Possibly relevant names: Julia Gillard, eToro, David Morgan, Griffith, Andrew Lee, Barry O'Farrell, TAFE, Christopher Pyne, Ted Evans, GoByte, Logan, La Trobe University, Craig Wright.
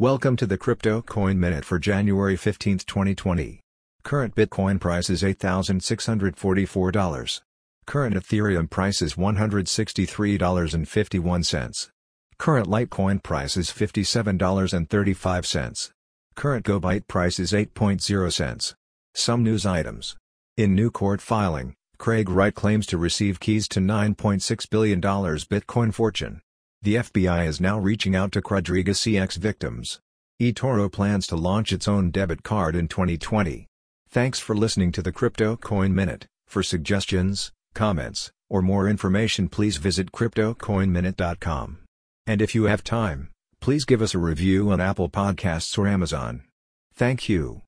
Welcome to the Crypto Coin Minute for January 15, 2020. Current Bitcoin price is $8,644. Current Ethereum price is $163.51. Current Litecoin price is $57.35. Current GoByte price is 8.0 cents. Some news items. In new court filing, Craig Wright claims to receive keys to $9.6 billion Bitcoin fortune. The FBI is now reaching out to Quadriga CX victims. eToro plans to launch its own debit card in 2020. Thanks for listening to the Crypto Coin Minute. For suggestions, comments, or more information, please visit CryptoCoinMinute.com. And if you have time, please give us a review on Apple Podcasts or Amazon. Thank you.